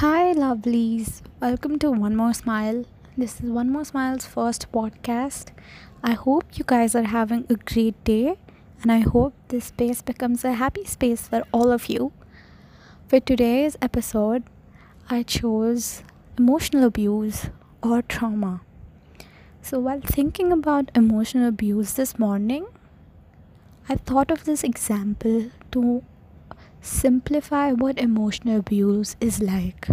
Hi lovelies, welcome to One More Smile. This is One More Smile's first podcast. I hope you guys are having a great day, and I hope this space becomes a happy space for all of you. For today's episode, I chose emotional abuse or trauma. So while thinking about emotional abuse this morning, I thought of this example to simplify what emotional abuse is like.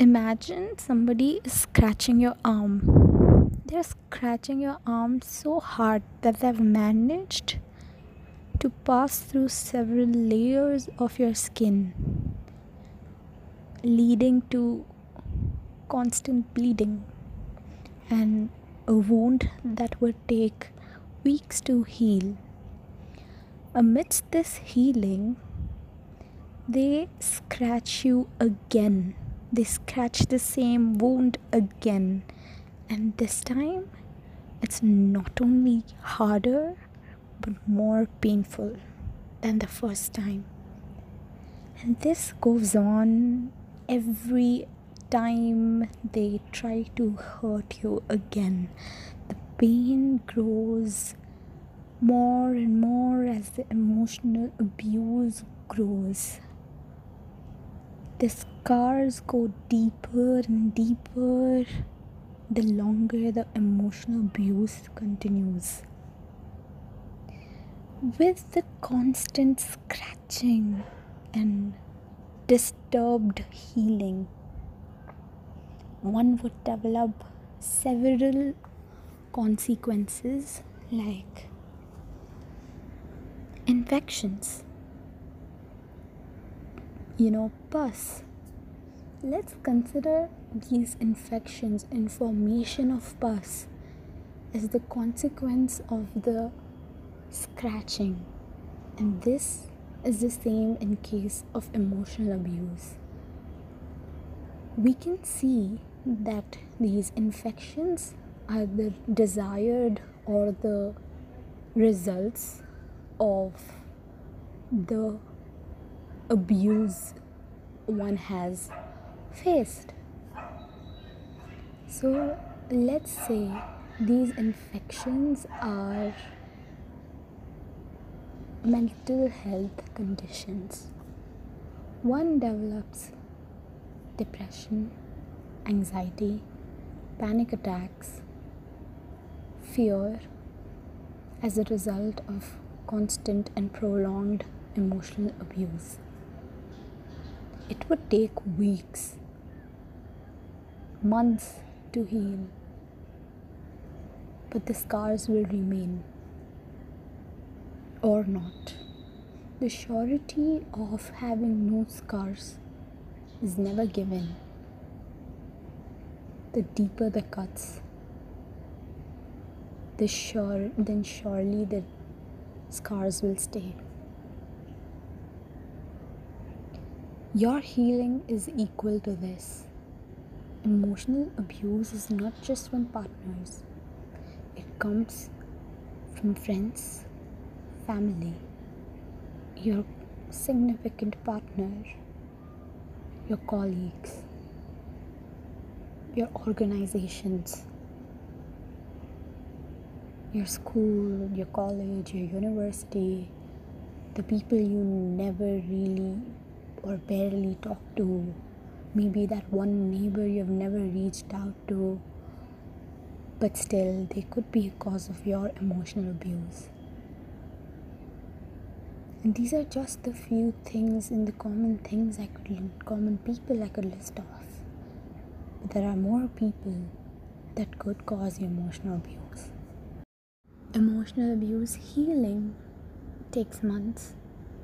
Imagine somebody is scratching your arm. They're scratching your arm so hard that they've managed to pass through several layers of your skin, leading to constant bleeding and a wound that would take weeks to heal. Amidst this healing, they scratch you again. They scratch the same wound again. And this time, it's not only harder, but more painful than the first time. And this goes on every time they try to hurt you again. The pain grows more and more as the emotional abuse grows. The scars go deeper and deeper the longer the emotional abuse continues. With the constant scratching and disturbed healing, one would develop several consequences like infections, pus. Let's consider these infections and formation of pus as the consequence of the scratching. And this is the same in case of emotional abuse. We can see that these infections are the desired or the results of the abuse one has faced. So let's say these infections are mental health conditions. One develops depression, anxiety, panic attacks, fear as a result of constant and prolonged emotional abuse. It would take weeks, months to heal, but the scars will remain or not. The surety of having no scars is never given. The deeper the cuts, surely the scars will stay. Your healing is equal to this. Emotional abuse is not just from partners. It comes from friends, family, your significant partner, your colleagues, your organizations, your school, your college, your university, the people you never really or barely talk to, maybe that one neighbor you've never reached out to, but still they could be a cause of your emotional abuse. And these are just the few things and the common people I could list off. But there are more people that could cause emotional abuse. Emotional abuse healing takes months,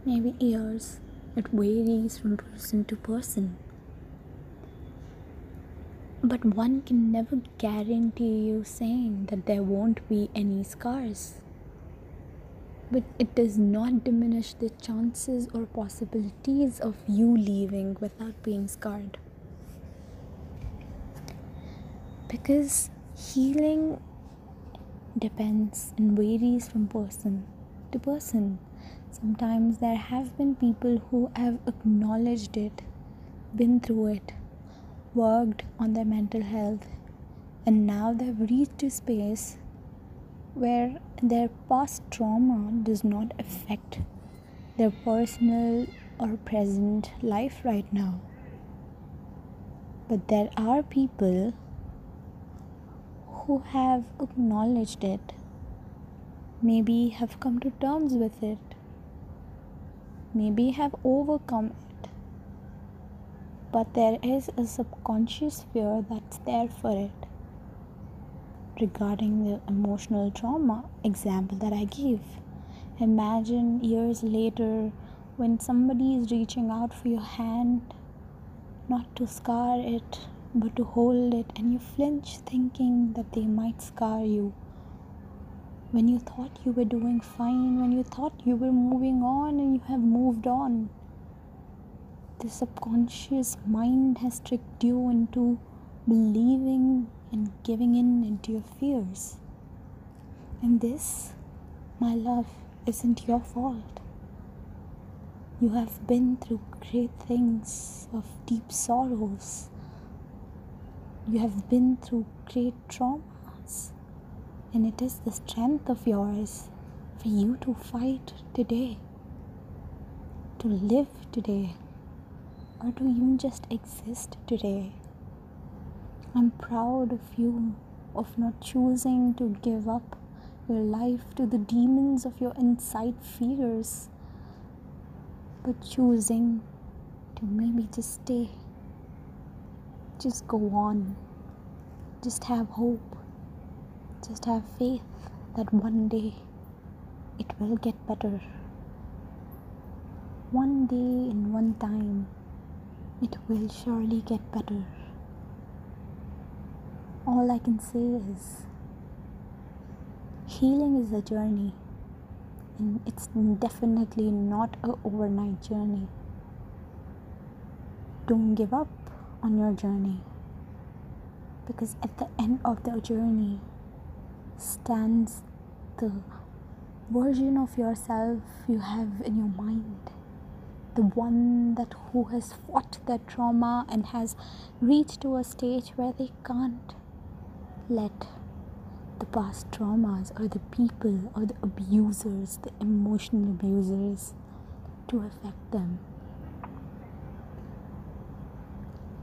maybe years. It varies from person to person. But one can never guarantee you saying that there won't be any scars. But it does not diminish the chances or possibilities of you leaving without being scarred. Because healing depends and varies from person to person. Sometimes there have been people who have acknowledged it been through it, worked on their mental health, and now they've reached a space where their past trauma does not affect their personal or present life right now. But there are people who have acknowledged it, maybe have come to terms with it, maybe have overcome it, but there is a subconscious fear that's there for it. Regarding the emotional trauma example that I gave, imagine years later when somebody is reaching out for your hand, not to scar it, but to hold it, and you flinch thinking that they might scar you. When you thought you were doing fine, when you thought you were moving on and you have moved on, the subconscious mind has tricked you into believing and giving in into your fears. And this, my love, isn't your fault. You have been through great things of deep sorrows. You have been through great traumas. And it is the strength of yours for you to fight today, to live today, or to even just exist today. I'm proud of you, of not choosing to give up your life to the demons of your inside fears, but choosing to maybe just stay, just go on, just have hope, just have faith that one day it will get better. One day in one time, it will surely get better. All I can say is, healing is a journey. And it's definitely not an overnight journey. Don't give up on your journey, because at the end of the journey stands the version of yourself you have in your mind, the one that who has fought that trauma and has reached to a stage where they can't let the past traumas or the people or the abusers, the emotional abusers, to affect them.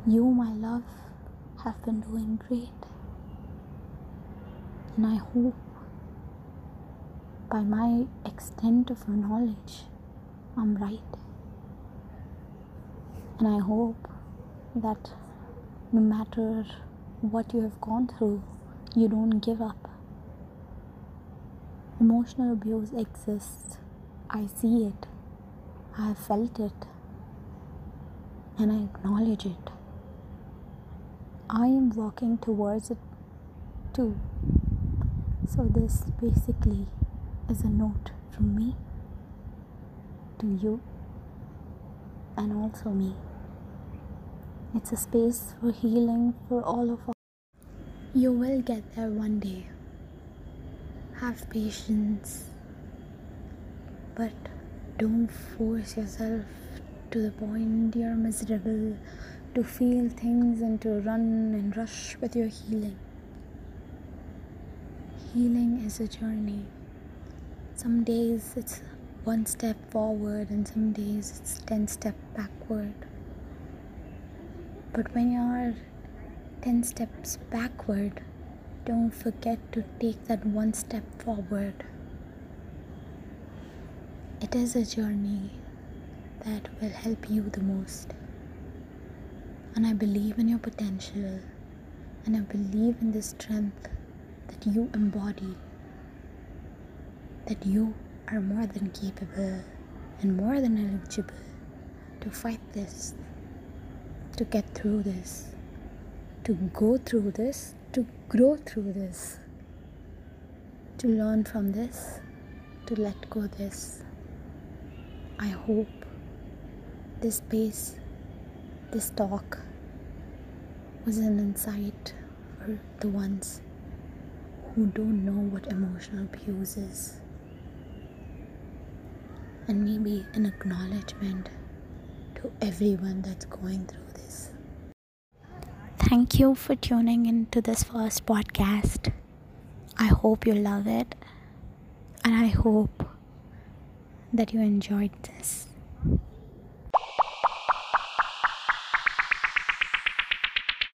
You, my love, have been doing great. And I hope by my extent of knowledge, I'm right. And I hope that no matter what you have gone through, you don't give up. Emotional abuse exists. I see it. I have felt it. And I acknowledge it. I am walking towards it too. So this basically is a note from me to you, and also me. It's a space for healing for all of us. You will get there one day. Have patience, but don't force yourself to the point you're miserable, to feel things and to run and rush with your healing. Healing is a journey. Some days it's one step forward and some days it's 10 steps backward. But when you're 10 steps backward, don't forget to take that one step forward. It is a journey that will help you the most. And I believe in your potential, and I believe in the strength that you embody, that you are more than capable and more than eligible to fight this, to get through this, to go through this, to grow through this, to learn from this, to let go this. I hope this space, this talk was an insight for the ones who don't know what emotional abuse is, and maybe an acknowledgement to everyone that's going through this. Thank you for tuning into this first podcast. I hope you love it, and I hope that you enjoyed this.